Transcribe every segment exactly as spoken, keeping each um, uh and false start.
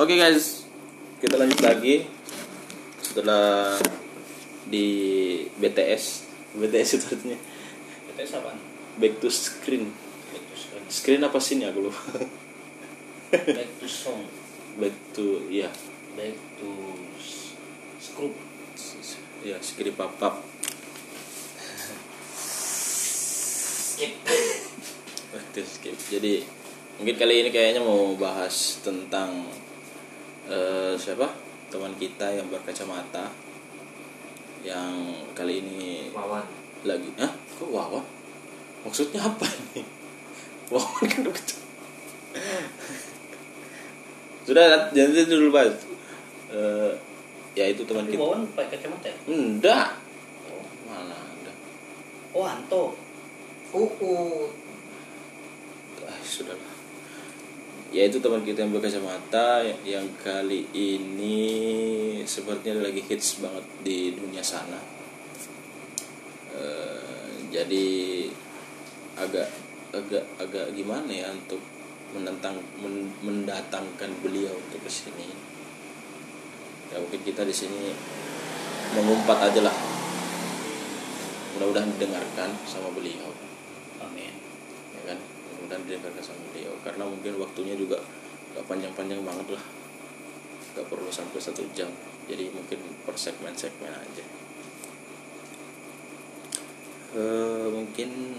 Oke okay guys, kita lanjut lagi setelah di B T S. B T S itu artinya B T S apaan? Back to screen. Back to screen. Screen apa scene ya aku lupa. Back to song. Back to ya. Yeah. Back to script. Ya, script papap. Skip. Back to skip. Jadi mungkin kali ini kayaknya mau bahas tentang Uh, siapa teman kita yang berkacamata yang kali ini Wawan lagi, ah kok Wawan maksudnya apa nih? Wawan kan begitu. Sudah jangan dulu bahas. Uh, ya itu teman kita. Wawan pakai kacamata? Ya? Enggak. Oh, mana ada? Oh Anto. Uu. Ah sudahlah. Ya itu teman kita yang berkacamata yang kali ini sepertinya lagi hits banget di dunia sana. E, jadi agak agak agak gimana ya untuk menentang men, mendatangkan beliau untuk ke sini. Ya mungkin kita di sini mengumpat aja lah. Mudah-mudahan didengarkan sama beliau. Amin. Ya kan? Dan didengarkan sama beliau karena mungkin waktunya juga gak panjang-panjang banget lah, gak perlu sampai satu jam, jadi mungkin per segmen-segmen aja. E, mungkin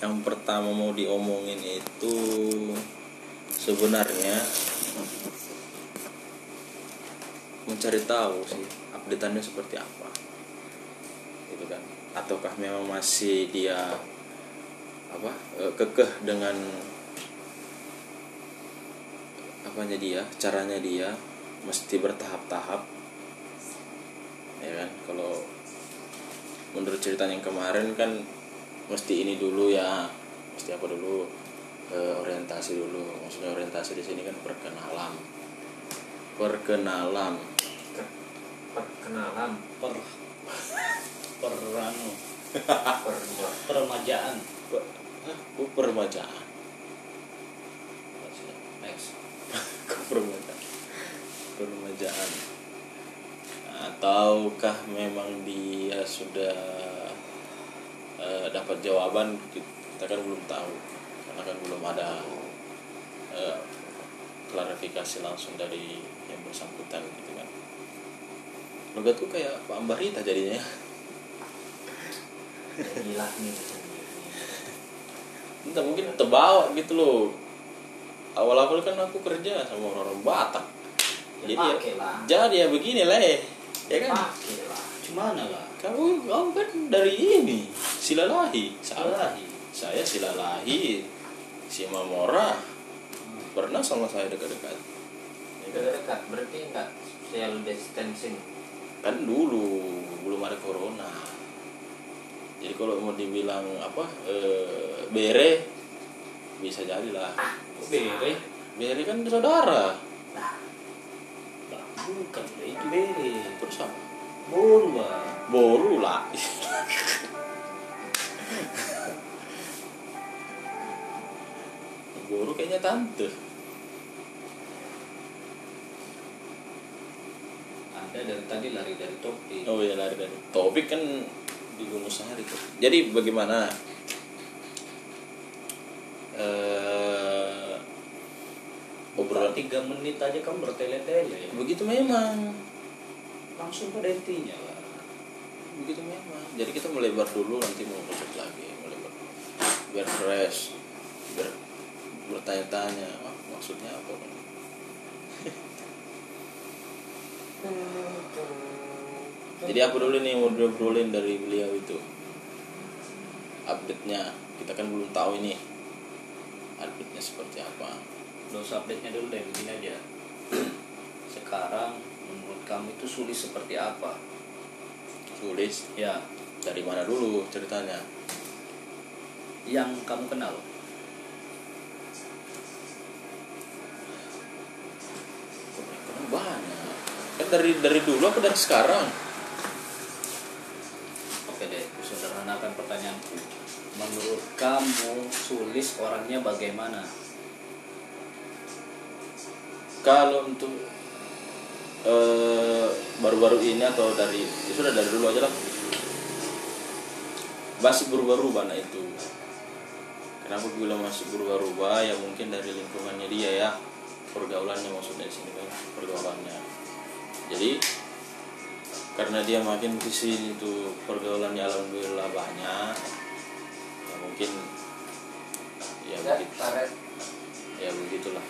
yang pertama mau diomongin itu sebenarnya mencari tahu sih update-annya seperti apa gitu kan, ataukah memang masih dia apa kekeh dengan apanya dia, caranya dia mesti bertahap-tahap ya kan. Kalau menurut cerita yang kemarin kan mesti ini dulu ya, mesti apa dulu, e, orientasi dulu. Maksudnya orientasi di sini kan perkenalan perkenalan perkenalan per peranu per peremajaan per, Aku peremajaan. Next. Aku peremajaan. Peremajaan. Ataukah memang dia sudah uh, dapat jawaban? Kita kan belum tahu, karena kan belum ada uh, klarifikasi langsung dari yang bersangkutan gitu kan. Logatku kayak Pak Ambarita jadinya. Gila nih. Entah mungkin terbawa gitu loh. Awal-awal kan aku kerja sama orang-orang Batak, ya, jadi ya, jadi ya begini lah ya, ya kan? Cuman lah kamu kamu kan dari ini Silalahi, Silalahi. Saya Silalahi, si Mamora hmm. pernah sama saya dekat-dekat. Dekat-dekat berarti enggak social distancing? Kan dulu belum ada corona. Jadi kalau mau dibilang apa e, bere bisa jadilah. Bere, bere kan saudara. Nah, nah bukan itu bere. Terus apa? Boru lah. Boru lah. Boru kayaknya tante. Anda dari tadi lari dari topik. Oh iya lari dari topik kan. Di rumus sehari. Jadi bagaimana eh obrolan tiga menit aja kamu bertele-tele. Begitu memang. Langsung pada intinya lah. Begitu memang. Jadi kita melebar dulu nanti mau lanjut lagi, melebar. Biar fresh. Biar bertanya-tanya, oh, maksudnya apa? Jadi aku dulu nih mau ngobrolin dari beliau itu update-nya, kita kan belum tahu ini update-nya seperti apa. Nggak usah update-nya dulu deh, begini aja. Sekarang menurut kamu itu Sulis seperti apa? Sulis? Ya. Dari mana dulu ceritanya? Yang kamu kenal? Kenal banyak. Kan dari dari dulu apa dari sekarang? Sederhanakan pertanyaanku. Menurut kamu Sulis orangnya bagaimana? kalau untuk e, baru-baru ini atau dari ya sudah dari dulu aja lah, masih berubah-ubah. Nah itu kenapa bilang masih berubah-ubah, ya mungkin dari lingkungannya dia ya, pergaulannya maksudnya di sini kan, pergaulannya. Jadi karena dia makin kesini tuh pergaulannya alhamdulillah banyak, ya mungkin ya begitu, ya begitulah.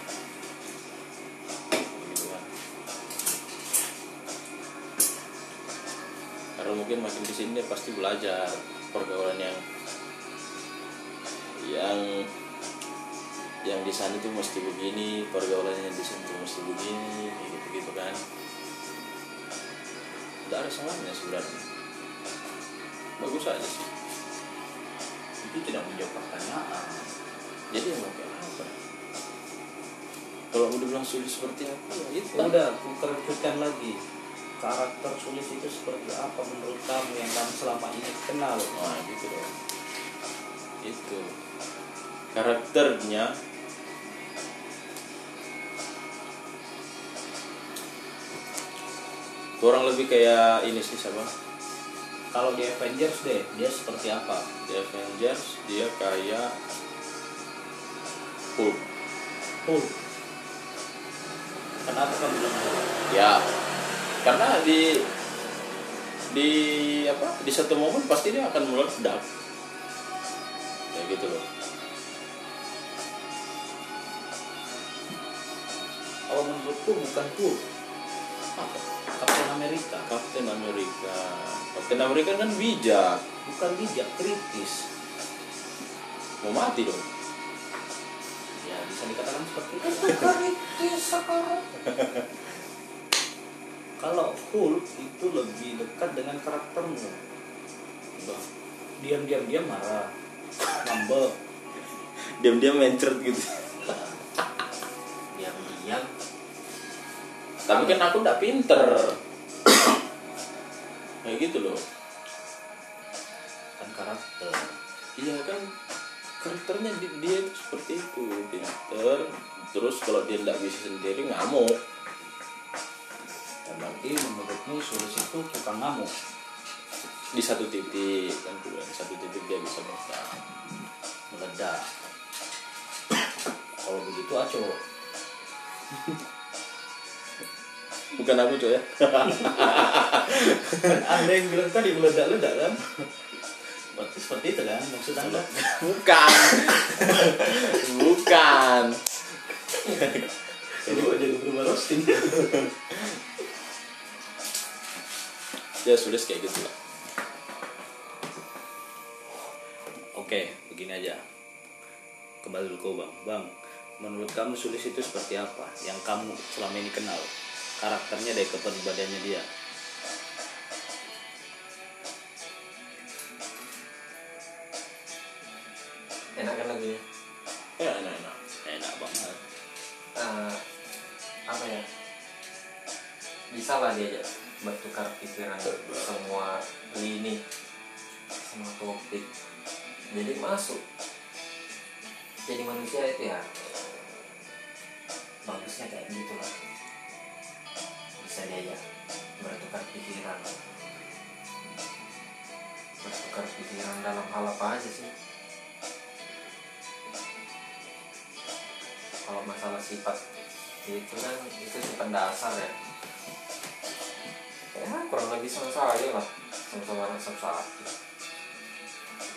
Karena mungkin makin kesini dia pasti belajar pergaulan yang yang yang di sana tuh mesti begini, pergaulannya di sini tuh mesti begini, gitu gitu kan. Tidak ada salahnya sebenarnya, bagus aja sih. Itu tidak menjawab pertanyaan. Jadi yang mau apa? Kalau udah bilang sulit seperti apa ya itu. Udah, bukan bukan lagi. Karakter sulit itu seperti apa menurut kamu yang kamu selama ini kenal? Nah gitu dong. Itu karakternya kurang lebih kayak ini sih sama. Kalau di Avengers deh, dia seperti apa? Di Avengers dia kayak Hulk. Hulk. Kenapa kamu bilang Hulk? Ya. Karena di di apa di satu momen pasti dia akan meledak ya gitu loh. Kalau oh, menurutku bukan tuh apa Captain America Captain America Captain America kan bijak, bukan bijak kritis, mau mati dong ya bisa dikatakan seperti itu. Kritis sekarang. Kalau Hulk itu lebih dekat dengan karaktermu. Diam-diam dia marah, ngambek. Diam-diam mencret gitu. Diam-diam. Tapi kan aku enggak pinter. Kayak gitu loh. Kan karakter. Iya kan karakternya dia seperti itu, pinter. Terus kalau dia enggak bisa sendiri ngamuk. Berarti menurutmu solusi itu tukang ngamuk di satu titik kan, di satu titik dia bisa meledak. Kalau begitu aco bukan aku coy ya. Anda yang bilang tadi meledak-ledak kan, berarti seperti itu kan maksud Anda? Bukan. Bukan. Jadi kok jadi berubah roasting. Ya sudah kayak gitu lah. Oke, begini aja. Kembali dulu ke Bang. Bang, menurut kamu Sulis itu seperti apa? Yang kamu selama ini kenal, karakternya dari kepribadiannya dia. Enak kan lagunya? Ya enak enak. Enak banget. Uh, apa ya? Bisa lah dia aja. Bertukar pikiran semua lini, semua topik, jadi masuk. Jadi manusia itu ya bagusnya kayak gitulah, bisa diajak bertukar pikiran bertukar pikiran dalam hal apa aja sih. Kalau masalah sifat itu kan itu sifat dasar ya. Ya kurang lebih sama-sama aja lah, sama-sama anak sama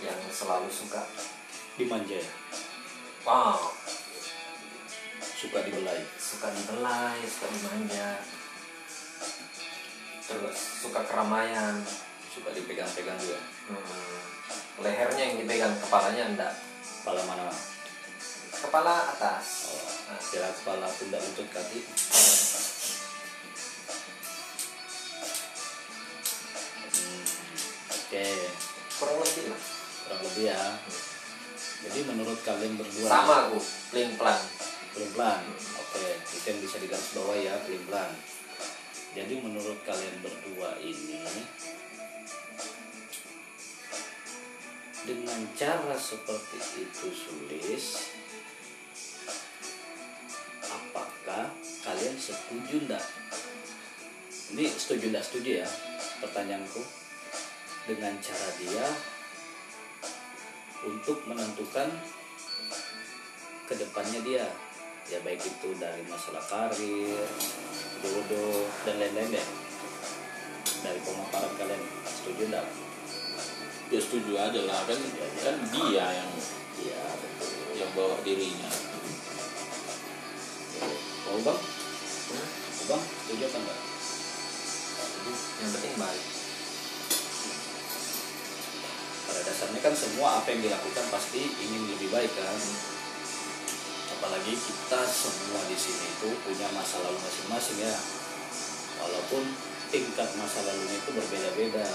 yang selalu suka dimanja ya. Wow, suka dibelai, suka dibelai, suka dimanja, terus suka keramaian, suka dipegang-pegang juga. Hmm. Lehernya yang dipegang, kepalanya enggak. Kepala mana? Kepala atas. Oh, kira kepala pundak lutut kaki. Oke, kurang lebih lah. Kurang lebih ya. Jadi menurut kalian berdua sama aku, pelin-pelan. Pelin-pelan. Oke, itu yang bisa digaris bawah ya, pelin-pelan. Jadi menurut kalian berdua ini, dengan cara seperti itu Sulis, apakah kalian Setuju ndak? Ini setuju ndak setuju ya pertanyaanku dengan cara dia untuk menentukan kedepannya dia, ya baik itu dari masalah karir, jodoh dan lain-lain deh. Dari pemaparan kalian setuju ndak? Ya setuju aja lah kan, ya, ya. Kan dia yang ya, yang bawa dirinya. Mau bang? Hmm? Bang setuju apa enggak? Yang penting baik. Pada dasarnya kan semua apa yang dilakukan pasti ingin lebih baik kan. Apalagi kita semua di sini itu punya masa lalu masing-masing ya. Walaupun tingkat masa lalunya itu berbeda-beda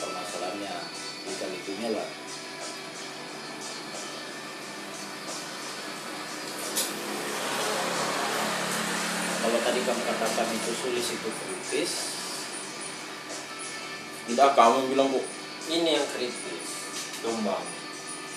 permasalahannya, bukan itunya lah. Kalau tadi kamu katakan itu sulis itu kritis, tidak kamu bilang bu, ini yang kritis, tumbang.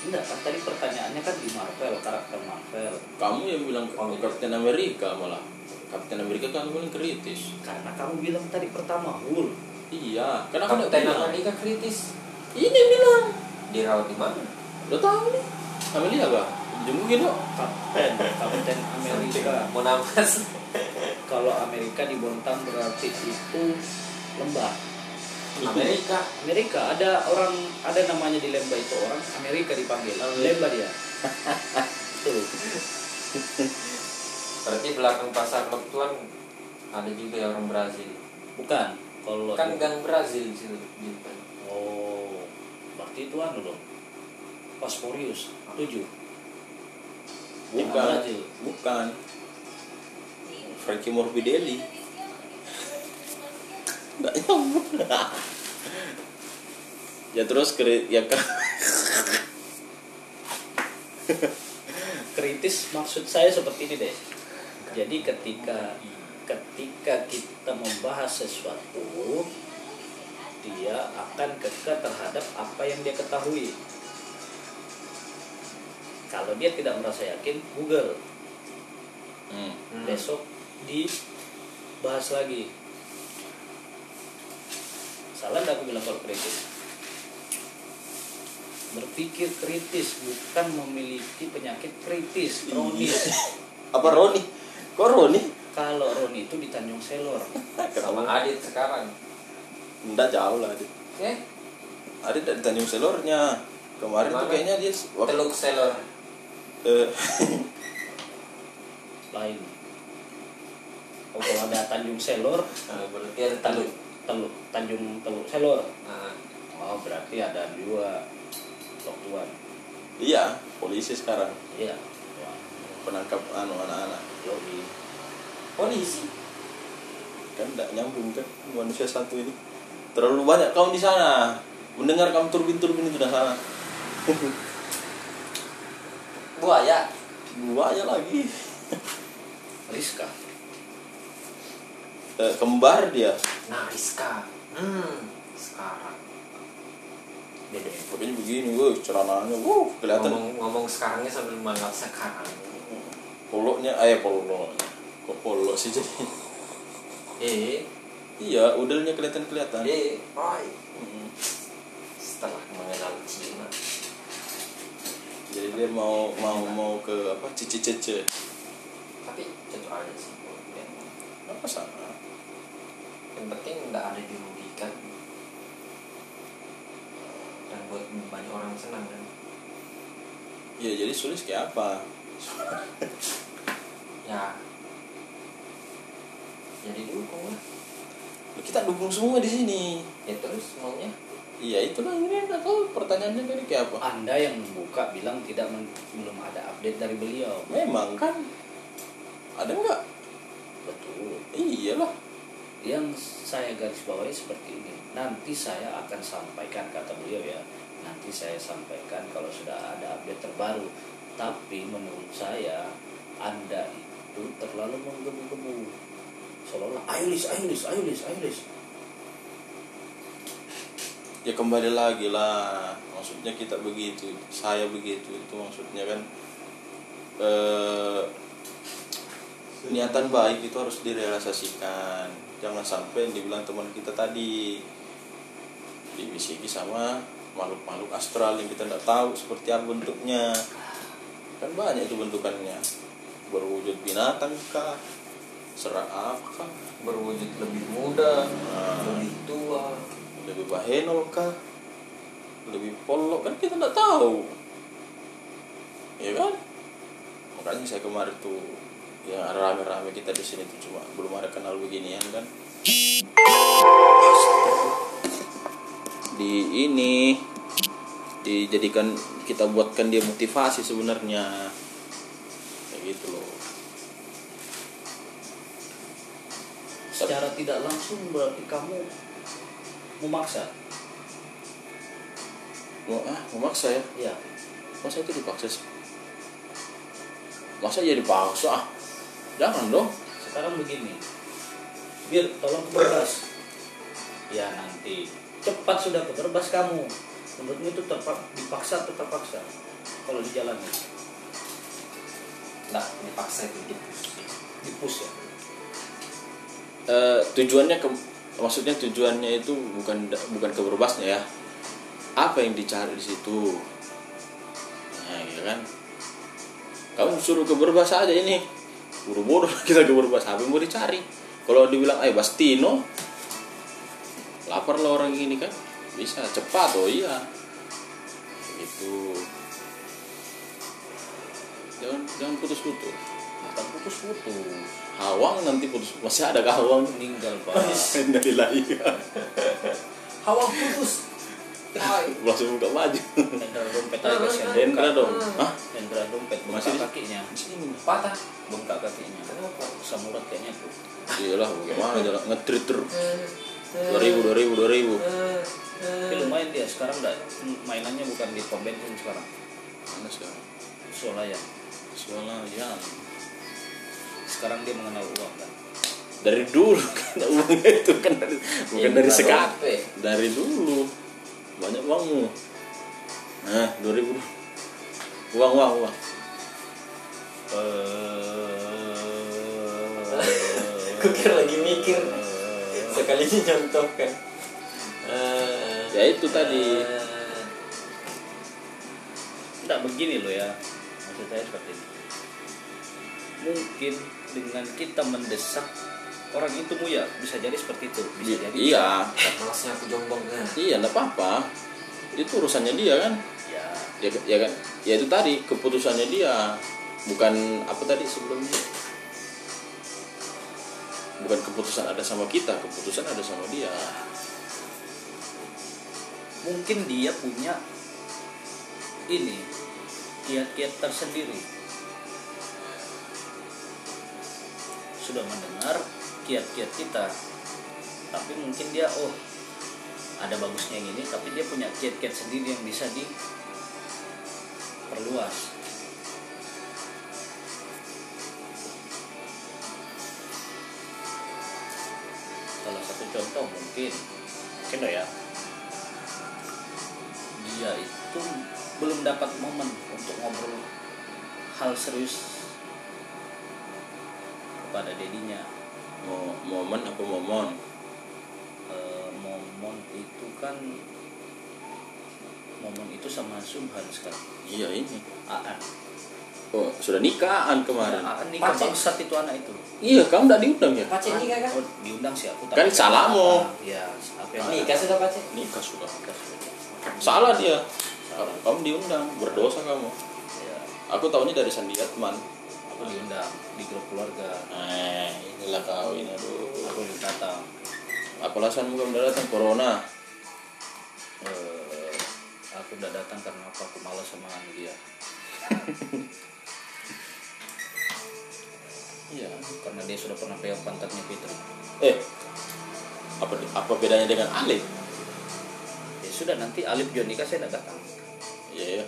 Tidak, kan tadi pertanyaannya kan di Marvel, karakter Marvel. Kamu yang bilang kamu Captain America malah. Captain America kan paling kritis. Karena kamu bilang tadi pertama Hulk. Iya, karena kamu Captain America kritis. Ini bilang dirawat di mana? Udah tahu nih. Kamu lihat gak? Jemugin dong. Captain, Captain America. Mau nafas. Kalau Amerika di Bontang berarti itu lembah. Amerika, Amerika ada orang, ada namanya di lembah itu orang Amerika dipanggil. Lembah dia. Tuh. Berarti belakang pasar Lektuan ada juga ya orang Brazil. Bukan, kalau kan gang Brazil di situ. Oh, berarti itu anu dong. Pastorius tujuh. Bukan, Brazil. Bukan. Frankie Morbidelli. Enggak nyambung. Ya terus kri- ya kan. Kritis maksud saya seperti ini deh. Jadi ketika ketika kita membahas sesuatu, dia akan kekeh terhadap apa yang dia ketahui. Kalau dia tidak merasa yakin, Google. Hmm. Hmm. Besok dibahas lagi. Salah nggak aku bilang kalau kritis? Berpikir kritis, bukan memiliki penyakit kritis. Roni. Apa Roni? Kok Roni? Kalau Roni itu di Tanjung Selor. Sama Adit sekarang. Enggak jauh lah Adit. Eh? Adit dari Tanjung Selornya. Kemarin tuh kayaknya dia Teluk Selor. Eh. Lain. Oh, kalau ada Tanjung Selor, nah, berarti ada Teluk, Teluk, Tanjung Teluk Selor. Nah. Oh, berarti ada dua Loktuan. Iya, polisi sekarang. Iya. Penangkap anu anak-anak. Logi. Polisi. Kan enggak nyambung kan manusia satu ini. Terlalu banyak kaum di sana. Mendengar kaum turbin-turbin itu dari sana. Buaya. Buaya lagi. Rizka. Eh, kembar dia. Nah, Rizka. Hmm, sekarang. Pokoknya begini, wuh, celananya, wuh, kelihatan. Ngomong, ngomong sekarangnya sambil mangap sekarang. Poloknya, ayah poloknya. Kok polok sih jadi? Eh, iya, udelnya kelihatan kelihatan. Eh, boy. Mm-hmm. Setelah mengenal Cina, jadi dia mau mau mau ke apa? Cici-cici. Tapi cocok aja sih. Apa salah? Yang penting nggak ada dirugikan. Dan buat banyak orang senang kan. Ya jadi sulis kayak apa? Ya. Jadi dukung lah. Kita dukung semua di sini. Ya terus maunya? Iya itulah ini enggak tahu pertanyaannya tadi kayak apa. Anda yang membuka bilang tidak men- belum ada update dari beliau. Memang kan. Ada enggak? Betul. Iyalah. Yang saya garis bawahi seperti ini. Nanti saya akan sampaikan, kata beliau ya. Nanti saya sampaikan kalau sudah ada update terbaru. Tapi menurut saya Anda itu terlalu menggebu-gebu. Seolah-olah ayo lis, ayo lis, ayo lis, ayo lis. Ya kembali lagi lah. Maksudnya kita begitu, saya begitu. Itu maksudnya kan eh, niatan baik itu harus direalisasikan. Jangan sampai dibilang teman kita tadi dibisiki sama makhluk-makhluk astral yang kita tidak tahu seperti apa bentuknya. Kan banyak itu bentukannya, berwujud binatang kah, serak apa, berwujud lebih muda, nah, lebih tua, lebih bahenol kah, lebih polok, kan kita tidak tahu, ya kan? Makanya saya kemarin tuh yang rame-rame kita di sini tuh cuma belum ada kenal beginian kan. Di ini dijadikan, kita buatkan dia motivasi sebenarnya. Kayak gitu loh. Secara tapi, tidak langsung berarti kamu memaksa. Mau ah, memaksa ya? Iya. Masa itu dipaksa sih? Masa jadi paksa? Jangan dong. Sekarang begini, biar tolong keberbas. Ya nanti cepat sudah keberbas kamu. Menurutmu itu terpak, dipaksa atau terpaksa? Kalau di jalan ini nah, dipaksa itu dipus. Dipus ya? E, tujuannya ke, maksudnya tujuannya itu bukan bukan keberbasnya ya. Apa yang dicari di situ? Nah, ya kan? Kamu suruh keberbas aja ini, buru-buru kita keberbas, apa yang mau dicari? Kalau dibilang, eh Bastino, lapar lah orang ini kan, bisa cepat, oh iya, gitu. Jangan jangan putus-putus, tak putus-putus. Hawang nanti putus, masih ada hawang meninggal pak. Dari lagi. Hawang putus. Langsung buka baju. Hendra dompet aja sih. Hendra dong. Hah? Hendra dompet masih kakinya. Sini patah, bengkak kakinya. Samurat kayaknya tuh. Iyalah bagaimana jalan ngetrit ter. dua ribu dua ribu dua ribu. Tapi lumayan dia sekarang enggak mainannya bukan di pom bensin sekarang. Mana sekarang? Solayan. Solayan. Sekarang dia mengenal uang kan. Dari dulu kan uangnya itu kan dari, bukan dari sekarang. Dari dulu. Banyak uangmu. Nah, dua ribu uang uang uang. Kukir lagi mikir. Sekalinya contohkan. Ya itu tadi. Tidak begini loh ya. Maksud saya seperti ini. Mungkin dengan kita mendesak orang itu mu ya bisa jadi seperti itu, bisa jadi iya malasnya aku jombong kan? Iya nggak apa-apa, itu urusannya dia kan ya. Ya, ya kan ya itu tadi keputusannya dia, bukan apa tadi sebelumnya, bukan keputusan ada sama kita, keputusan ada sama dia. Mungkin dia punya ini kiat-kiat tersendiri, sudah mendengar kiat-kiat kita, tapi mungkin dia oh ada bagusnya yang ini, tapi dia punya kiat-kiat sendiri yang bisa diperluas. Salah satu contoh mungkin, mungkin loh ya, dia itu belum dapat momen untuk ngobrol hal serius kepada dedinya. Momen apa momon? E, momon itu kan momon itu sama Subhan sekarang. Iya ini. Aan. Oh sudah nikahan kemarin. Aan nikah bangsat itu anak itu. Iya kamu tidak diundang ya? Pacet nikah kan? Oh, diundang sih aku. Kan salamo. Iya. Nikah sudah pacet. Nikah sudah. Salah dia. Salah. Kamu diundang, berdosa kamu. Ya. Aku tahunya dari Sandiatman. Aku diundang di grup keluarga. Nah, inilah kau ini aduh. Aku datang. Apa alasanmu kamu tidak datang? Corona. Eh, aku tidak datang karena apa? Aku malas sama dia. Iya, karena dia sudah pernah pegang pantatnya Fitri. Eh, apa apa bedanya dengan Alif? Ya sudah nanti Alif Jonika saya tidak datang. Iya. Ya.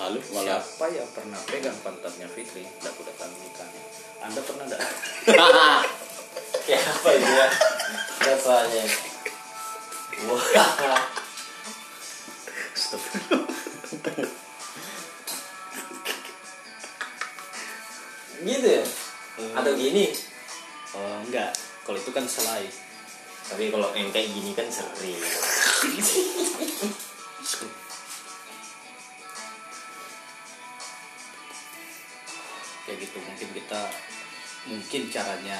Alif malah. Siapa yang pernah pegang pantatnya Fitri? Tidak aku datang nikahnya. Anda pernah tidak? Ya apa ini ya? Rasanya. Wah. Stop. Gitu ya? hmm. atau gini? Oh enggak, kalau itu kan selai. Tapi kalau yang kayak gini kan seri. Kayak gitu mungkin kita mungkin caranya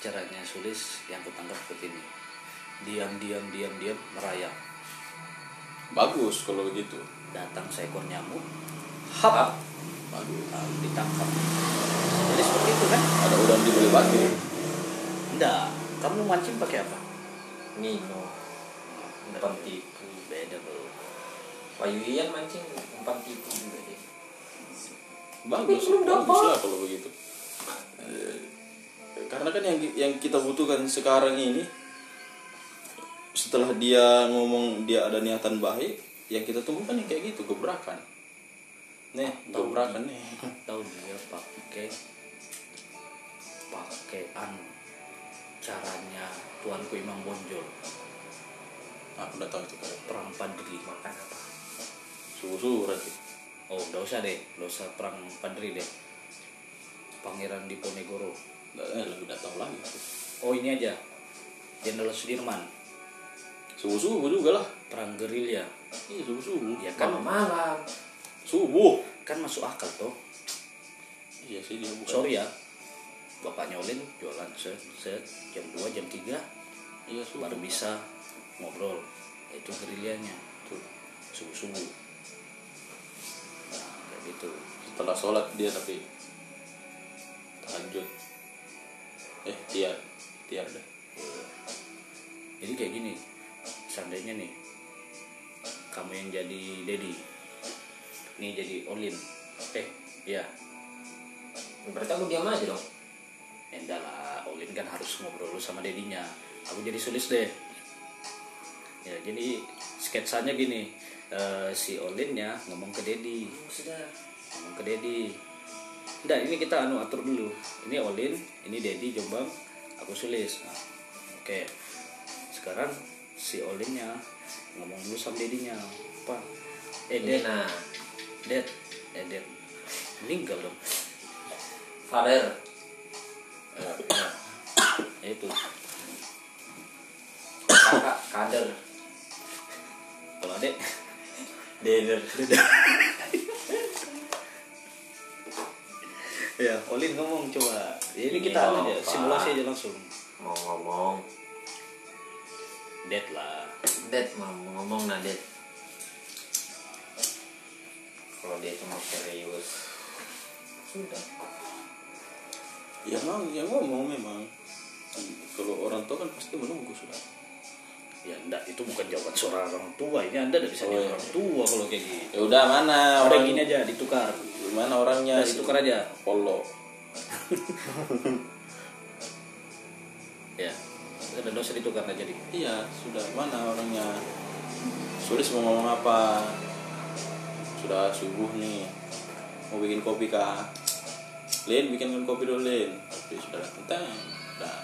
caranya sulis yang kutangkap seperti ini. Diam diam diam diam merayap. Bagus kalau begitu. Datang seekor nyamuk. Hap. Bagus. Lalu ditangkap. Jadi seperti itu kan? Ada udang dibeli batu. Enggak. Kamu mancing pakai apa? Nino. Umpan tipu beda bro. Wayuian mancing umpan tipu juga deh. Bagus. Bagus lah kalau begitu. Karena kan yang yang kita butuhkan sekarang ini, setelah dia ngomong dia ada niatan baik, yang kita tunggu kan yang kayak gitu, gebrakan. Nih, tahu gebrakan dia, nih. Tahu dia pakai pakaian caranya Tuanku Imam Bonjol. Aku udah tahu itu kan. Perang Padri makan apa? Susu roti. Oh, enggak usah deh, enggak usah perang Padri deh. Pangeran Diponegoro. Enggak, lebih enggak tahu lagi. Oh, ini aja. Jenderal Sudirman. Subuh-subuh juga lah. Perang gerilya. Iya, subuh-subuh. Ya kan malam. Subuh. Kan masuk akal toh. Iya sih dia bukan. Sorry ya. Bapak nyolin jualan set, set jam dua jam tiga. Iya, subuh. Baru bisa ngobrol. Itu gerilyanya. Tuh. Subuh-subuh. Nah, kayak gitu. Setelah sholat dia tapi tahajud. Eh, tiar. Tiar dah. Jadi kayak gini. Seandainya nih kamu yang jadi Dedi, nih jadi Olin, eh ya berarti aku diam aja dong. Enggak lah, Olin kan harus ngobrol sama Dedinya. Aku jadi Sulis deh. Ya jadi sketsanya gini, uh, si Olinnya ngomong ke Dedi. Sudah. Ngomong ke Dedi. Enggak, ini kita anu atur dulu. Ini Olin, ini Dedi Jombang, aku Sulis. Nah, oke, okay. Sekarang si Olinnya ngomong dulu sama Dedinya, apa? Eh, Ded, nah, Ded, eh, Ded, meninggal dong. Father, eh, ya. Itu kakak kader. Kalau Ded, Deder, Deder. Ya, Olin ngomong coba. Ini kita apa aja, simulasi aja langsung. Mau ngomong. Dead lah. Dead mau ngomong nah Dead. Kalau dia cuma serius. Sudah. Ya memang yang ngomong memang. Kalau orang tua kan pasti menunggu sudah. Ya enggak, itu bukan jawaban suara orang tua. Ini Anda enggak bisa oh, di orang tua kalau kayak gitu. Ya udah mana orang, orang gini aja ditukar. Mana orangnya? Udah, ditukar aja. Polo. Ya. Ada dosa ditukar aja deh. Iya, sudah mana orangnya. Sulis mau ngomong apa? Sudah subuh nih. Mau bikin kopi kah? Lin, bikin kopi dulu Lin. Tapi sudah datang. Sudah.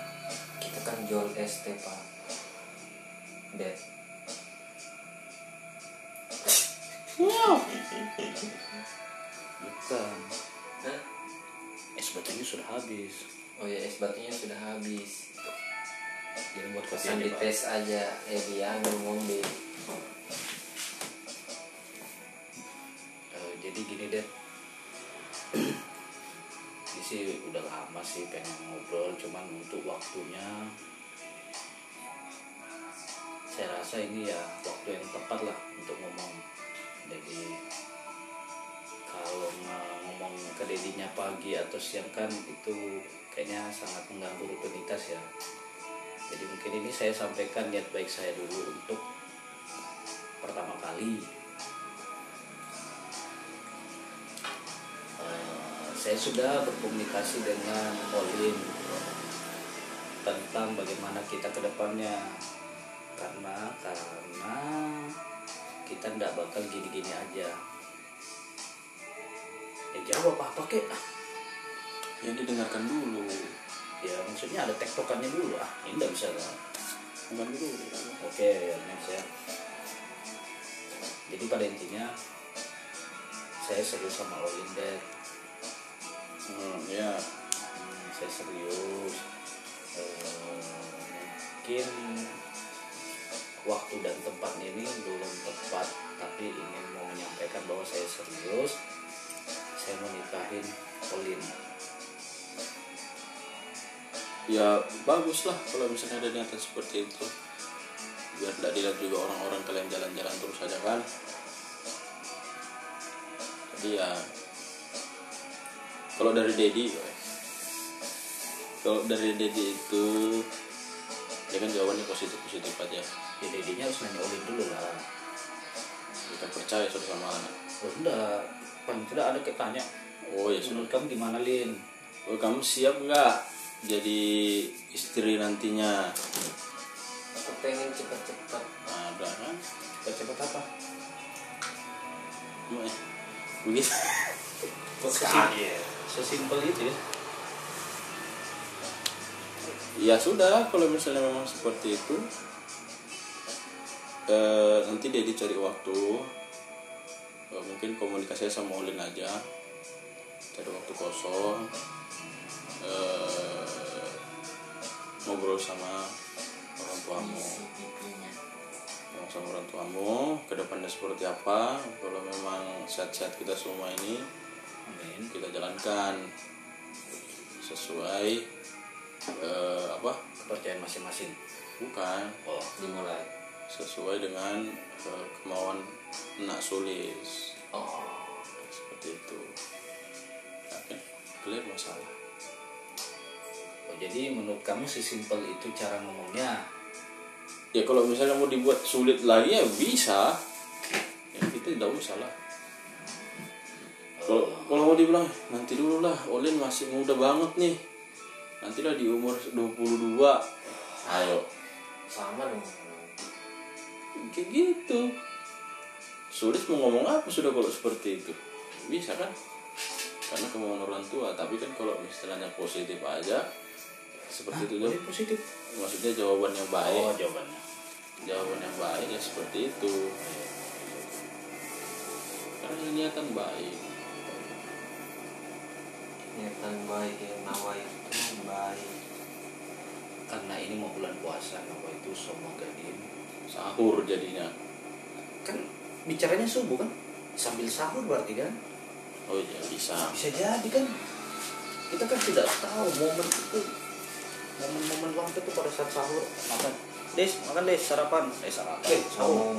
Kita kan jual es teh, Pak. Dad. Wow. Bukan. Hah? Es batunya sudah habis. Oh ya, es batunya sudah habis. Jadi buat pesan di tes aja, eh dia ngombe. Uh, jadi gini deh, ini sih udah lama sih pengen ngobrol, cuman untuk waktunya, saya rasa ini ya waktu yang tepat lah untuk ngomong. Jadi kalau ngomong ke Dedinya pagi atau siang kan itu kayaknya sangat mengganggu rutinitas ya. Jadi mungkin ini saya sampaikan niat baik saya dulu untuk pertama kali. Uh, saya sudah berkomunikasi dengan Olin tentang bagaimana kita ke depannya. Karena karena kita tidak bakal gini-gini aja. Ya jawab apa kek? Ya didengarkan dulu. Ya maksudnya ada tektokannya dulu ah ini nggak bisa lah bukan dulu ya. Oke ya next ya. Jadi pada intinya saya serius sama Olin deh. hmm, ya hmm, saya serius. Ehm, mungkin waktu dan tempat ini belum tepat, tapi ingin mau menyampaikan bahwa saya serius, saya menikahin Olin. Ya bagus lah kalau misalnya ada niatan seperti itu, biar tidak dilihat juga orang-orang kalian jalan-jalan terus aja kan. Jadi ya kalau dari Dedi, kalau dari Dedi itu dia kan jawabannya positif-positif aja. Ya Dedinya harus nanya Olin dulu lah. Kita percaya satu sama lain. Oh enggak, paling tidak ada kita tanya. Oh ya sudah. Kamu gimana Lin? Oh kamu siap nggak jadi istri nantinya? Aku pengen cepat-cepat. Nah, udah kan? Cepat-cepat apa? Mau eh, begitu. Sesimpel, sesimpel itu ya. Ya sudah, kalau misalnya memang seperti itu, e, nanti dia dicari waktu. E, mungkin komunikasinya sama Olin aja, cari waktu kosong. E, ngobrol sama orang tuamu, ngobrol sama orang tuamu, kedepannya seperti apa. Kalau memang sehat-sehat kita semua ini, amin, kita jalankan sesuai eh, apa kepercayaan masing-masing. Bukan, oh, dimulai sesuai dengan eh, kemauan nak sulis. Oh, seperti itu. Oke, clear masalah. Oh, jadi menurut kamu sesimpel itu cara ngomongnya? Ya kalau misalnya mau dibuat sulit lagi ya bisa. Ya kita tidak usah lah. Kalau kalau mau dibilang nanti dulu lah, Olin masih muda banget nih. Nantilah di umur dua puluh dua. Ayo. Sama dong. Kayak gitu. Sulit mau ngomong apa sudah kalau seperti itu. Bisa kan? Karena kemauan orang tua, tapi kan kalau istilahnya positif aja seperti ah, itu aja. Positif maksudnya jawaban yang baik. Oh, jawabannya. Jawaban yang baik ya seperti itu. Karena niatan baik. Niatan baik yang nawai itu baik. Karena ini mau bulan puasa, nawai itu semoga ini sahur jadinya. Kan bicaranya subuh kan? Sambil sahur berarti kan? Oh iya bisa. Bisa jadi kan. Kita kan tidak tahu momen itu, momen-momen waktu itu pada saat sahur. Makan Des, makan Des, sarapan. Eh sarapan eh, sahur.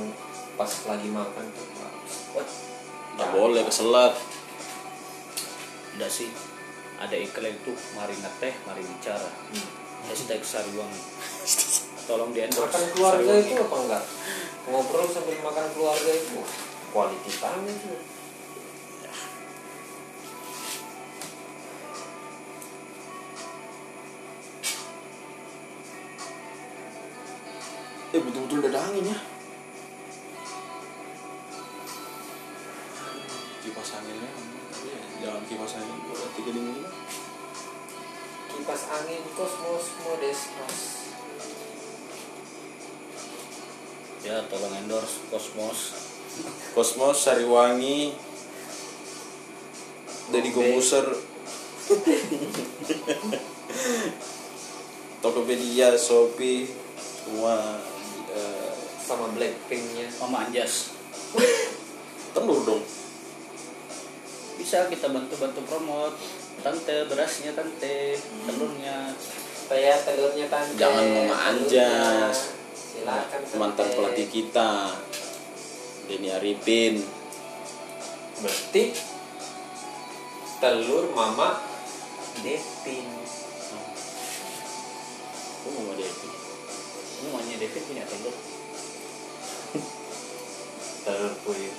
Pas lagi makan tuh What? Nggak boleh keselak. Enggak sih. Ada iklan tuh, mari ngeteh, mari bicara. hmm. Hashtag Sariwangi. Tolong di endorse. Makan keluarga Sariwangi. Itu apa enggak? Ngobrol sambil makan keluarga itu quality time itu. Ya betul-betul udah angin ya. Kipas anginnya, tapi ya, jangan kipas angin udah tiga lima lima. Kipas angin Kosmos Modesmas. Ya tolong endorse Kosmos. Kosmos Sariwangi. Deddy Komposer. Tokopedia, Shopee, semua. Sama Blackpinknya, sama Anjas. Telur dong. Bisa kita bantu-bantu promote. Tante berasnya tante, telurnya. Saya telurnya tante. Jangan mama Anjas. Silakan. Mantan pelatih kita, Denny Arifin. Berarti telur mama Devin. Oh, mama Devin. Mamanya Devin punya telur. Telur puyuh.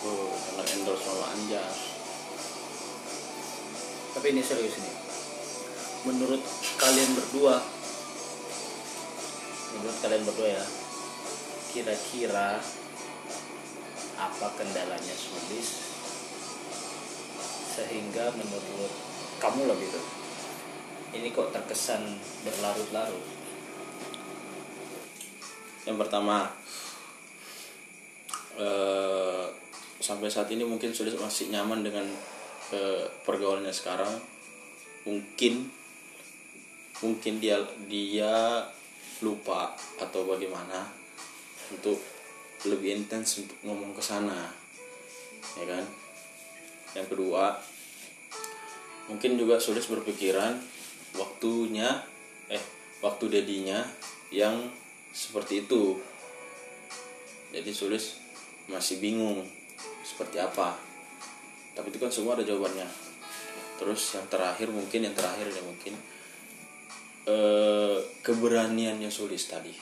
Tuh, kalau endorse sama Anjas. Tapi ini serius nih. Menurut kalian berdua, menurut kalian berdua ya, kira-kira apa kendalanya Sulis sehingga menurut kamu lebih tuh ini kok terkesan berlarut-larut? Yang pertama, eh, sampai saat ini mungkin sudah masih nyaman dengan eh, pergaulannya sekarang. Mungkin mungkin dia dia lupa atau bagaimana untuk lebih intens untuk ngomong ke sana, ya kan. Yang kedua, mungkin juga sulit berpikiran waktunya eh waktu dedinya yang seperti itu. Jadi Sulis masih bingung seperti apa. Tapi itu kan semua ada jawabannya. Terus yang terakhir mungkin yang terakhir ya mungkin eh, keberaniannya Sulis tadi.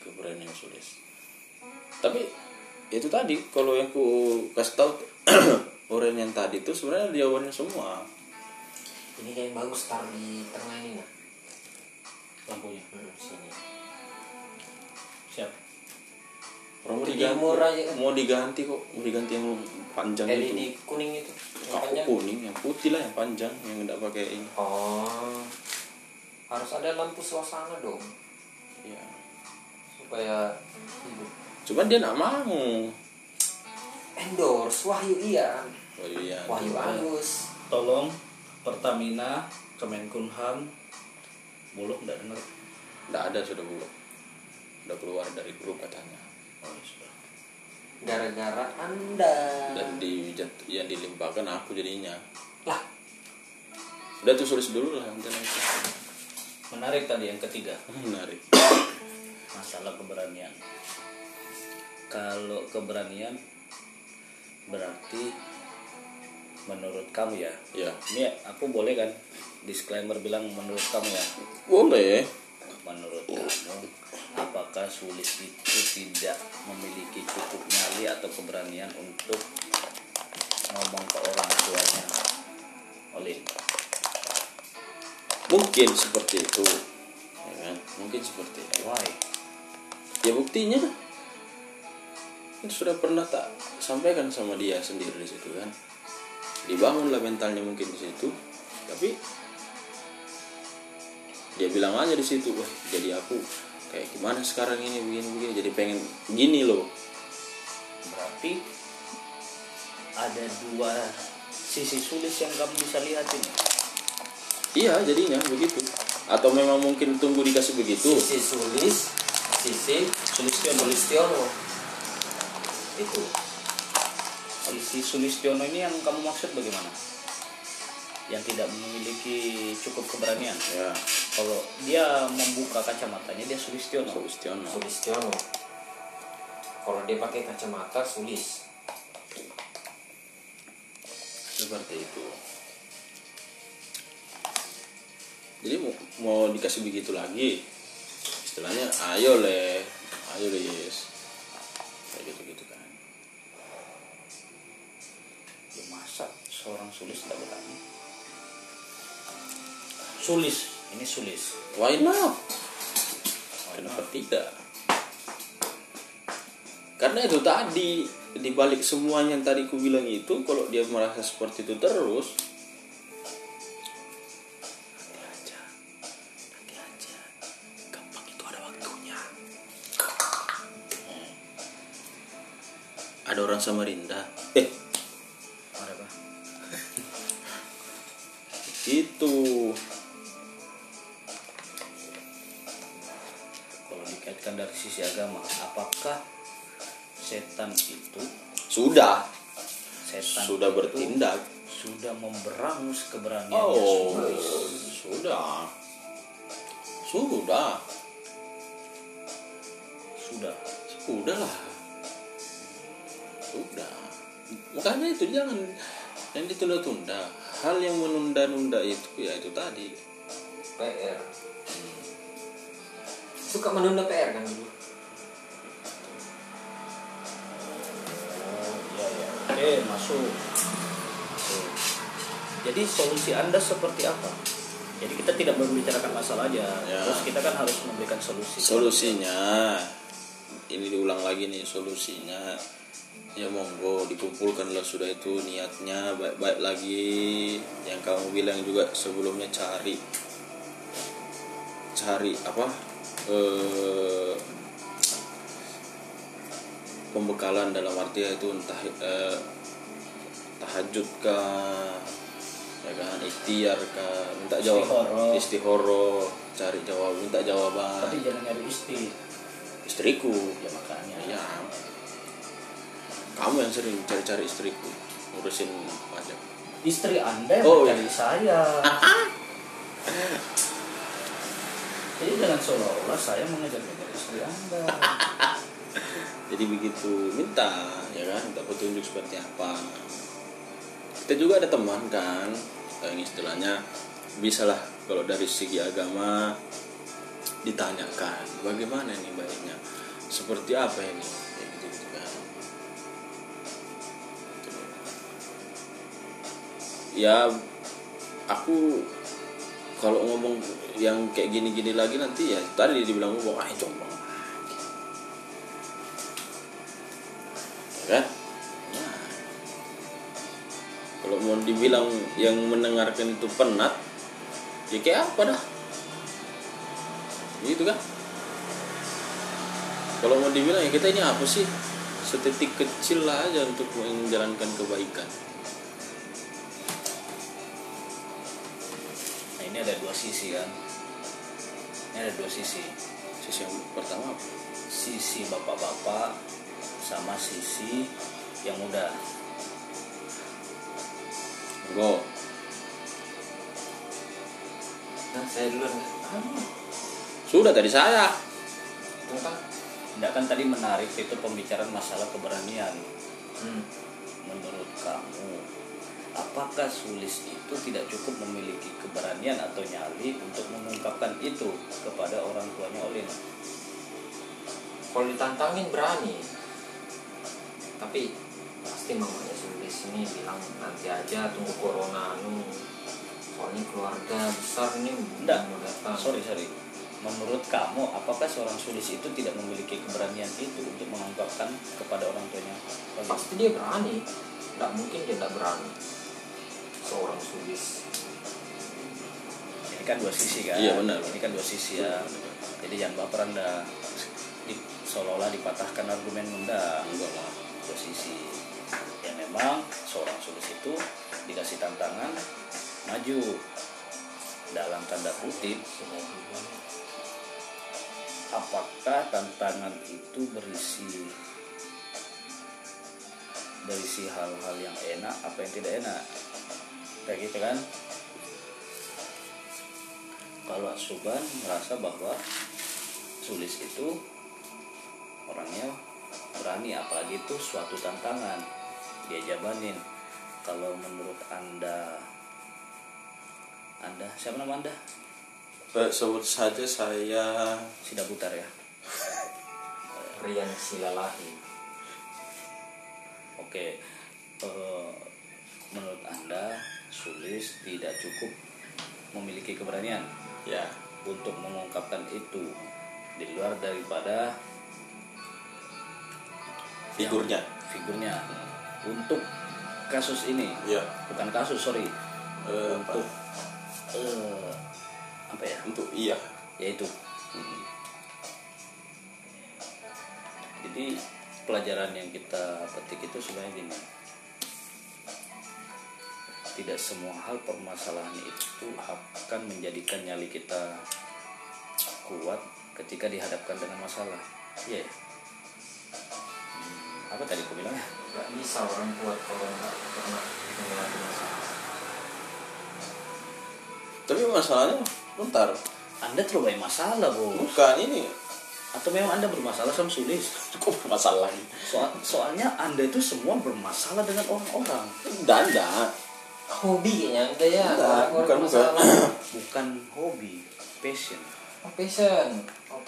Keberaniannya Sulis. Tapi itu tadi kalau yang ku kasih tahu orang yang tadi itu sebenarnya jawabannya semua. Ini kayak bagus taruh di tengah ini nah. Lampunya hmm, sini. Siap. Mau diganti, aja, kan? mau diganti kok, mau diganti yang panjang L E D itu. L E D kuning itu. Yang aku kuning, yang putih lah yang panjang, yang enggak pakai ini. Oh. Harus ada lampu suasana dong. Iya. Supaya hidup. Cuman dia enggak mau. Endorse Wahyu Ian. Wahyu Ian. Wahyu Agus. Tolong Pertamina, Kemenkumham. Bulog enggak dengar. Enggak ada sudah Bulog. Udah keluar dari grup katanya. Oh, sudah. Gara-gara Anda. Dan di yang dilimpahkan aku jadinya. Lah. Udah tuh Sulis dulu lah nanti. Menarik tadi yang ketiga. Menarik. Masalah keberanian. Kalau keberanian berarti menurut kamu ya. Iya. Ini aku boleh kan disclaimer bilang menurut kamu ya. Boleh. Menurut kamu, apakah Sulis itu tidak memiliki cukup nyali atau keberanian untuk ngomong ke orang tuanya? Olin, mungkin seperti itu, ya kan? Mungkin seperti itu. Why? Ya buktinya itu sudah pernah tak sampaikan sama dia sendiri di situ kan? Dibangunlah mentalnya mungkin di situ, tapi dia bilang aja di situ, wah jadi aku kayak gimana sekarang ini begini-begini, jadi pengen gini loh. Berarti ada dua sisi Sulis yang kamu bisa lihat ini. Iya jadinya begitu. Atau memang mungkin tunggu dikasih begitu. Sisi Sulis, sisi Sulistiono. Sulistiono. Itu. Sisi Sulistiono ini yang kamu maksud bagaimana? Yang tidak memiliki cukup keberanian. Ya. Kalau dia membuka kacamatanya dia Sulistiono. Sulistiono. Sulistiono. Kalau dia pakai kacamata Sulis. Seperti itu. Jadi mau, mau dikasih begitu lagi. Istilahnya ayo le, ayo Lis. Kayak gitu-gitu kan. Ya masa seorang Sulis tidak berani. Sulis, ini Sulis. Why not? Kenapa tidak? Karena itu tadi dibalik semuanya yang tadi ku bilang itu, kalau dia merasa seperti itu terus, nanti aja, nanti aja, gampang itu ada waktunya. Hmm. Ada orang Samarinda. Eh, ada apa? Itu. Dari sisi agama, apakah setan itu sudah setan sudah bertindak, sudah memberangus keberaniannya? Oh, sudah, sudah, sudah, sudah lah, sudah. Makanya itu jangan yang ditunda-tunda. Hal yang menunda-nunda itu ya itu tadi P R. Suka menunda P R kan dulu. Oh iya ya. Oke masuk. Oke. Jadi solusi Anda seperti apa? Jadi kita tidak membicarakan masalah aja. Ya. Terus kita kan harus memberikan solusi. Solusinya ini diulang lagi nih solusinya. Ya monggo dikumpulkanlah sudah itu niatnya baik-baik lagi. Yang kamu bilang juga sebelumnya cari cari apa? Eh, pembekalan dalam arti itu entah eh, tahajud kah, ya kan, ikhtiar kah, minta jawaban, istihoro, cari jawab, minta jawaban. Tapi jangan nyari istri. Istriku, ya makanya. Ya. Kamu yang sering cari-cari istriku, urusin pajak. Istri Anda yang oh, mencari iya. saya. Jadi jangan seolah-olah saya mengejar-ngejar istri Anda. Jadi begitu, minta, ya kan, minta petunjuk seperti apa. Kita juga ada teman kan, yang istilahnya bisalah kalau dari segi agama ditanyakan bagaimana ini baiknya, seperti apa ini, ya gitu-gitu kan. Ya aku kalau ngomong yang kayak gini-gini lagi nanti ya tadi dibilang bahwa ah jombang kan. Nah, kalau mau dibilang yang mendengarkan itu penat, ya kayak apa dah gitu kan. Kalau mau dibilang ya kita ini apa sih, setitik kecil lah aja untuk menjalankan kebaikan. Nah, ini ada dua sisi kan. Ini ada dua sisi. Sisi yang pertama apa? Sisi bapak-bapak sama sisi yang muda. Go. Nah, saya duluan. Sudah tadi saya. Kenapa? Enggak, kan tadi menarik itu pembicaraan masalah keberanian. Hmm. Menurut kamu, apakah Sulis itu tidak cukup memiliki keberanian atau nyali untuk mengungkapkan itu kepada orang tuanya Olin? Kalau ditantangin berani. Tapi pasti mamanya Sulis ini bilang nanti aja, tunggu corona nu, soalnya keluarga besar ini udah mau datang. Sorry sorry. Menurut kamu, apakah seorang Sulis itu tidak memiliki keberanian itu untuk mengungkapkan kepada orang tuanya? Pasti dia berani. Tidak mungkin dia tidak berani. Seorang Sulis. Ini kan dua sisi kan? Iya benar. Ini kan dua sisi ya. Jadi jangan baper Anda. Di, seolah-olah dipatahkan argumen Anda. Enggak lah. Posisi ya memang seorang Sulis itu dikasih tantangan maju dalam tanda kutip. Apakah tantangan itu berisi berisi hal-hal yang enak apa yang tidak enak, kayak gitu kan? Kalau Suban merasa bahwa Sulis itu orangnya berani, apalagi itu suatu tantangan dia jabanin. Kalau menurut Anda, Anda siapa nama Anda? Sebut saja saya Sidabutar ya. Rian Silalahi. Oke, uh, menurut Anda Sulis tidak cukup memiliki keberanian ya untuk mengungkapkan itu di luar daripada figurnya, figurnya untuk kasus ini, ya. Bukan kasus, sorry, uh, untuk apa? Uh, apa ya? Untuk iya, yaitu. Hmm. Jadi pelajaran yang kita petik itu sebenarnya gini, tidak semua hal permasalahan itu akan menjadikan nyali kita kuat ketika dihadapkan dengan masalah, ya. Yeah. Apa tadi aku bilang? Gak bisa orang kuat kalau gak pernah mengalami masalah. Tapi masalahnya, bentar, Anda terlalu banyak masalah, bro. Bukan ini. Atau memang Anda bermasalah sama Sulis? Kok bermasalah? Soal, soalnya Anda itu semua bermasalah dengan orang-orang. Enggak, enggak. Hobi kayaknya Anda ya? Enggak, bukan, bukan. Bukan hobi, passion. Oh, passion. Oke.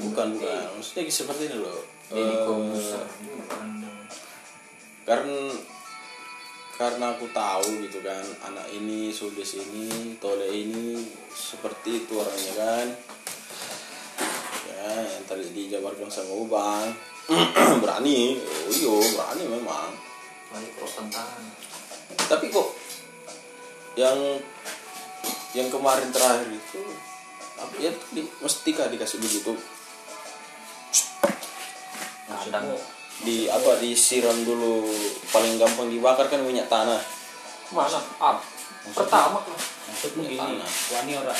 Okay, bukan, bukan. Maksudnya seperti ini loh. Jadi komuser karena karena aku tahu gitu kan, anak ini, Sulis ini, Tole ini seperti itu orangnya kan, ya yang tadi dijabarkan sama Ubang. Berani, oh iya berani memang. Banyak pertentangan. Tapi kok yang yang kemarin terakhir itu, ya di, mestikah dikasih begitu? Maksudmu di apa disiram dulu, paling gampang dibakar kan minyak tanah. Mana? Ah, pertama lah. Maksudmu gini, wani ora.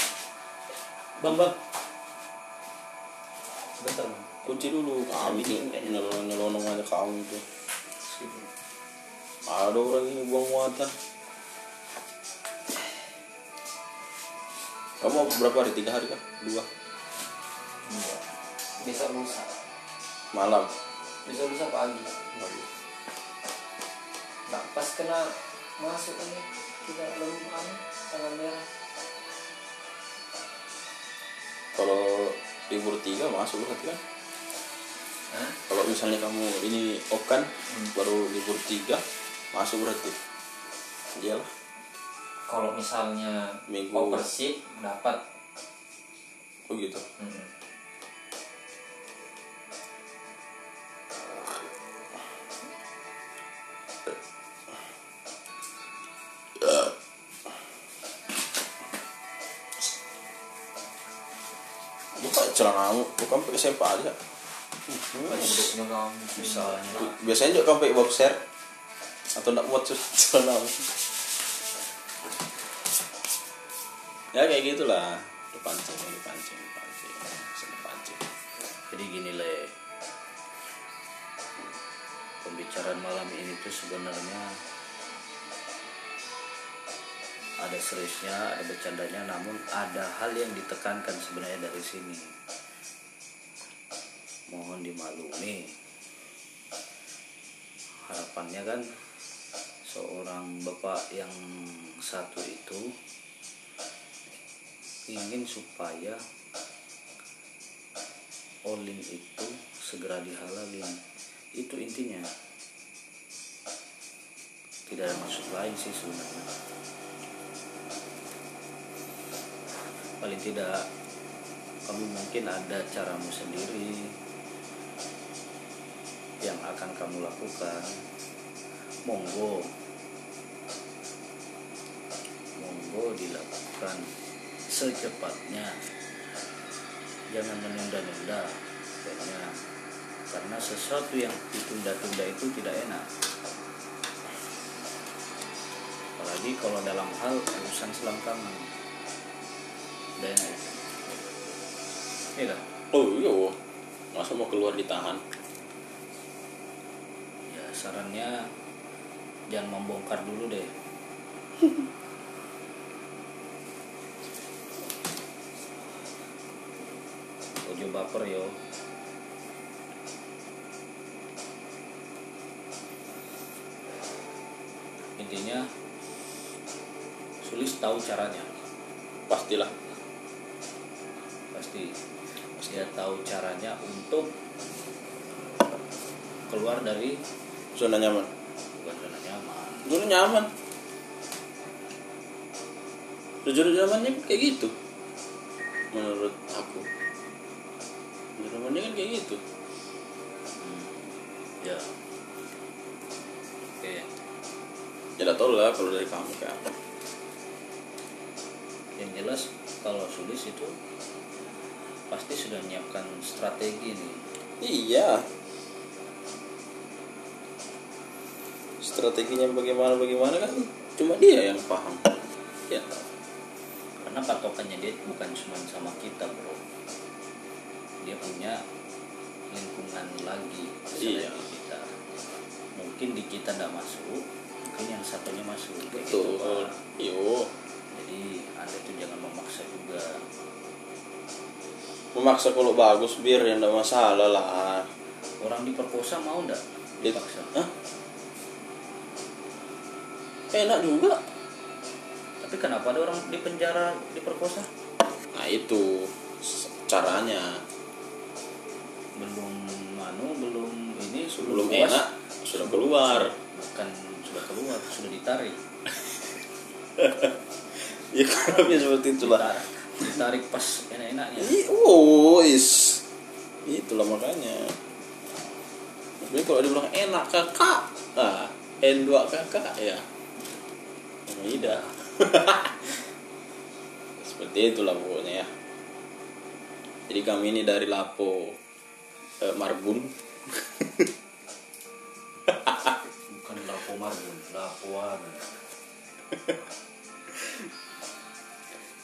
Bang bang. Sebentar bang. Kunci dulu. Kami nyelonong aja kamu itu. Ada orang ini buang muatan. Kamu berapa hari? Tiga hari kah? Dua. Dua. Besok lusa. Malam. Besok lusa pagi. Pagi. Nah, pas kena masuk ini tidak leluhur tangan merah. Kalau libur tiga masuk berarti kan? Hah? Kalau misalnya kamu ini okan hmm. baru libur tiga masuk berarti. Iyalah. Kalau misalnya minggu oversip dapat. Oh gitu. Hmm. Bukan celanamu, bukan pakai sempak aja. Hmm. Bentuknya kamu misalnya. Biasanya juga kamu pakai boxer atau nak buat celanamu. Ya kayak gitulah, dipancing, dipancing, dipancing, dipancing. Jadi gini le, pembicaraan malam ini tuh sebenarnya ada seriusnya, ada bercandanya, namun ada hal yang ditekankan sebenarnya dari sini. Mohon dimaklumi. Harapannya kan seorang bapak yang satu itu ingin supaya oling itu segera dihalalin, itu intinya. Tidak ada maksud lain sih sebenarnya. Paling tidak kamu mungkin ada caramu sendiri yang akan kamu lakukan. Monggo, monggo dilakukan secepatnya, jangan menunda-nunda kayaknya, karena sesuatu yang ditunda-tunda itu tidak enak, apalagi kalau dalam hal urusan selangkangan tidak enak itu. Iya kan? Oh iya, masa mau keluar ditahan ya. Sarannya jangan membongkar dulu deh. Ojo baper yo. Intinya Sulis tahu caranya. Pastilah. Pasti. Pasti dia tahu caranya untuk keluar dari zona nyaman. Bukan zona nyaman. Zona nyaman. Zona nyamannya kayak gitu. Menurut aku. Namanya kan kayak gitu. Hmm. Ya. Oke. Ya udah tau lah kalau dari kamu kayak apa. Yang jelas kalau Sulis itu pasti sudah menyiapkan strategi nih. Iya. Strateginya bagaimana bagaimana kan cuma dia yang paham. Iya. Karena patokannya dia bukan cuma sama kita, bro. Dia punya lingkungan lagi selain iya. Kita mungkin di kita tidak masuk, mungkin yang satunya masuk. Betul. Iyo. Jadi anda tuh jangan memaksa juga. Memaksa kalau bagus bir yang tidak masalah lah. Orang diperkosa mau tidak dipaksa? Hah? Enak juga. Tapi kenapa ada orang di penjara diperkosa? Nah itu caranya. belum anu belum ini belum enak keluar, sudah keluar bukan sudah keluar sudah ditarik. Ya kurangnya seperti itulah, ditarik, ditarik pas enak-enaknya. Oh is itulah makanya. Tapi kalau dibilang enak kakak, ah n dua kakak ya tidak. Seperti itulah pokoknya ya. Jadi kami ini dari Lapo Marbun. Lapuan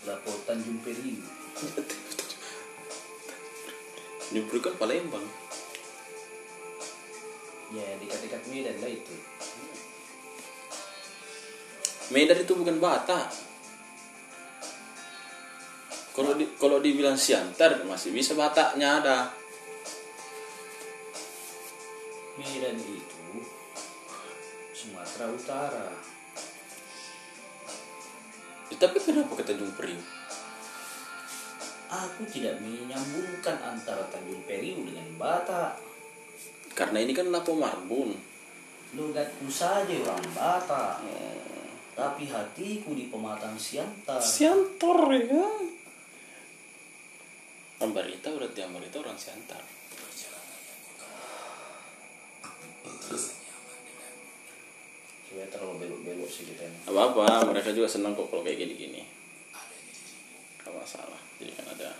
Lapuan Tanjung Priuk. Tanjung Priuk kan Palembang. Ya, dekat-dekat Medan lah itu. Medan itu bukan Batak. Kalau di kalau dibilang Siantar masih bisa Bataknya ada. Medan itu Sumatera Utara. Ya, tapi kenapa ke Tanjung Priuk? Aku tidak menyambungkan antara Tanjung Priuk dengan Batak. Karena ini kan Lapo Marbun. Logatku saja orang Batak. Hmm. Tapi hatiku di pematang Siantar. Siantar ya. Ambarita berarti Ambarita orang Siantar. Coba terlalu belok-belok sih kita. Apa-apa, mereka juga senang kok kalau kayak gini-gini. Gak masalah. Jadi kan ada.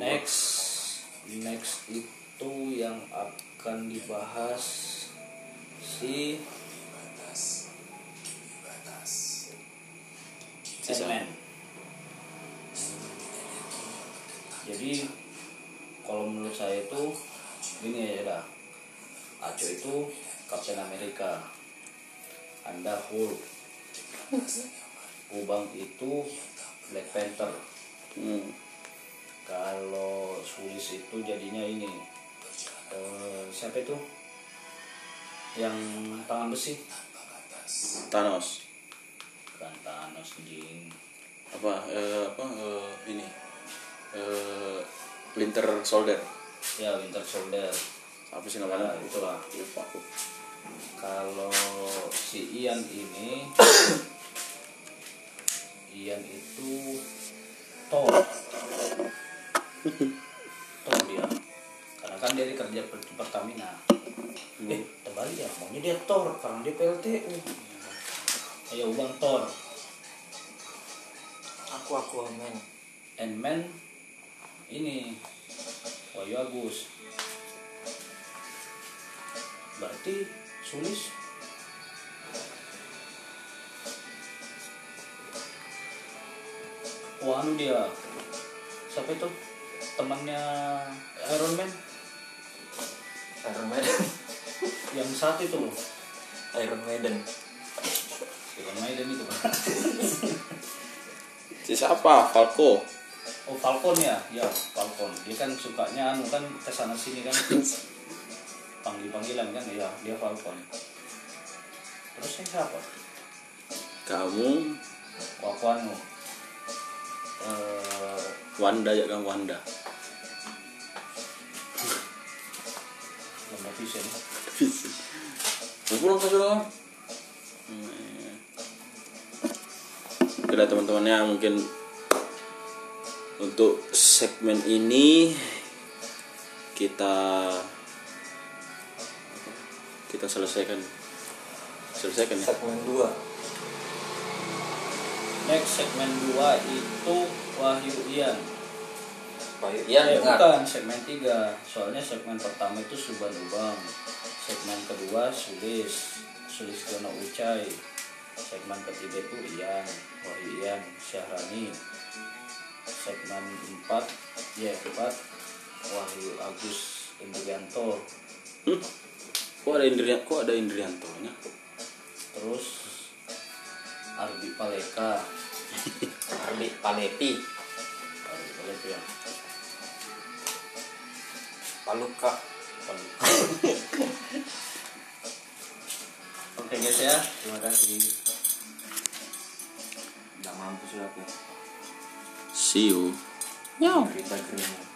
Next, next itu itu yang akan dibahas si elemen. Jadi kalau menurut saya itu gini ya dah. Aco itu Captain America, Anda Hulk, Kubang itu Black Panther. Hmm. Kalau Sulis itu jadinya ini. Uh, siapa itu yang tangan besi? Thanos. Bukan Thanos anjing. Apa uh, apa uh, ini uh, Winter Soldier. Ya Winter Soldier. Apa sih namanya? Nah, itulah. Lupa aku. Kalau si Ian ini Ian itu Thor. Thor dia. Kan dia kerja di Pertamina. Hmm. Eh, terbalik ya. Maunya dia Thor, karena dia P L T U. Ayo uang Thor. Aku aku Ant-Man. Ant-Man ini Wahyu Agus. Berarti Sulis. Wah, anu dia. Siapa itu? Temannya Iron Man. Iron Maiden. Yang satu itu loh. Iron Maiden. Iron Maiden itu kan. Si siapa? Falco. Oh, Falcon ya. Ya, Falcon. Dia kan sukanya anu kan ke sana sini kan. Panggil-panggilan kan ya, dia Falcon. Terus yang siapa? Kamu Wakwanu. Eh, Wanda ya kan Wanda. Lama vision, vision. Pulang ke sana. Kira teman-temannya mungkin untuk segmen ini kita kita selesaikan selesaikan ya. Segmen dua. Next segmen dua itu Wahyu Ian. Ya, eh, bukan segmen tiga. Soalnya segmen pertama itu Subang Lubang. Segmen kedua Sulis Sulis Dono Ucai. Segmen ketiga itu Ian Wahyu Ian Syahrani. Segmen empat ya empat Wahyu Agus Indrianto. Hmm? Kok ada Indrianto? Kok ada Indriantonya? Terus Ardi Paleka. Ardi Palepi. Ardi Palepi ya. Paluka, Paluka. Oke guys ya, terima kasih. Tidak mampu sudah. See you. Yo.